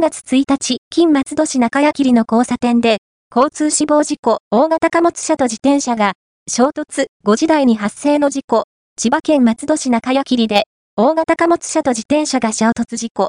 3月1日、近松戸市中谷切の交差点で、交通死亡事故、大型貨物車と自転車が、衝突、5時台に発生の事故、千葉県松戸市中谷切で、大型貨物車と自転車が衝突事故。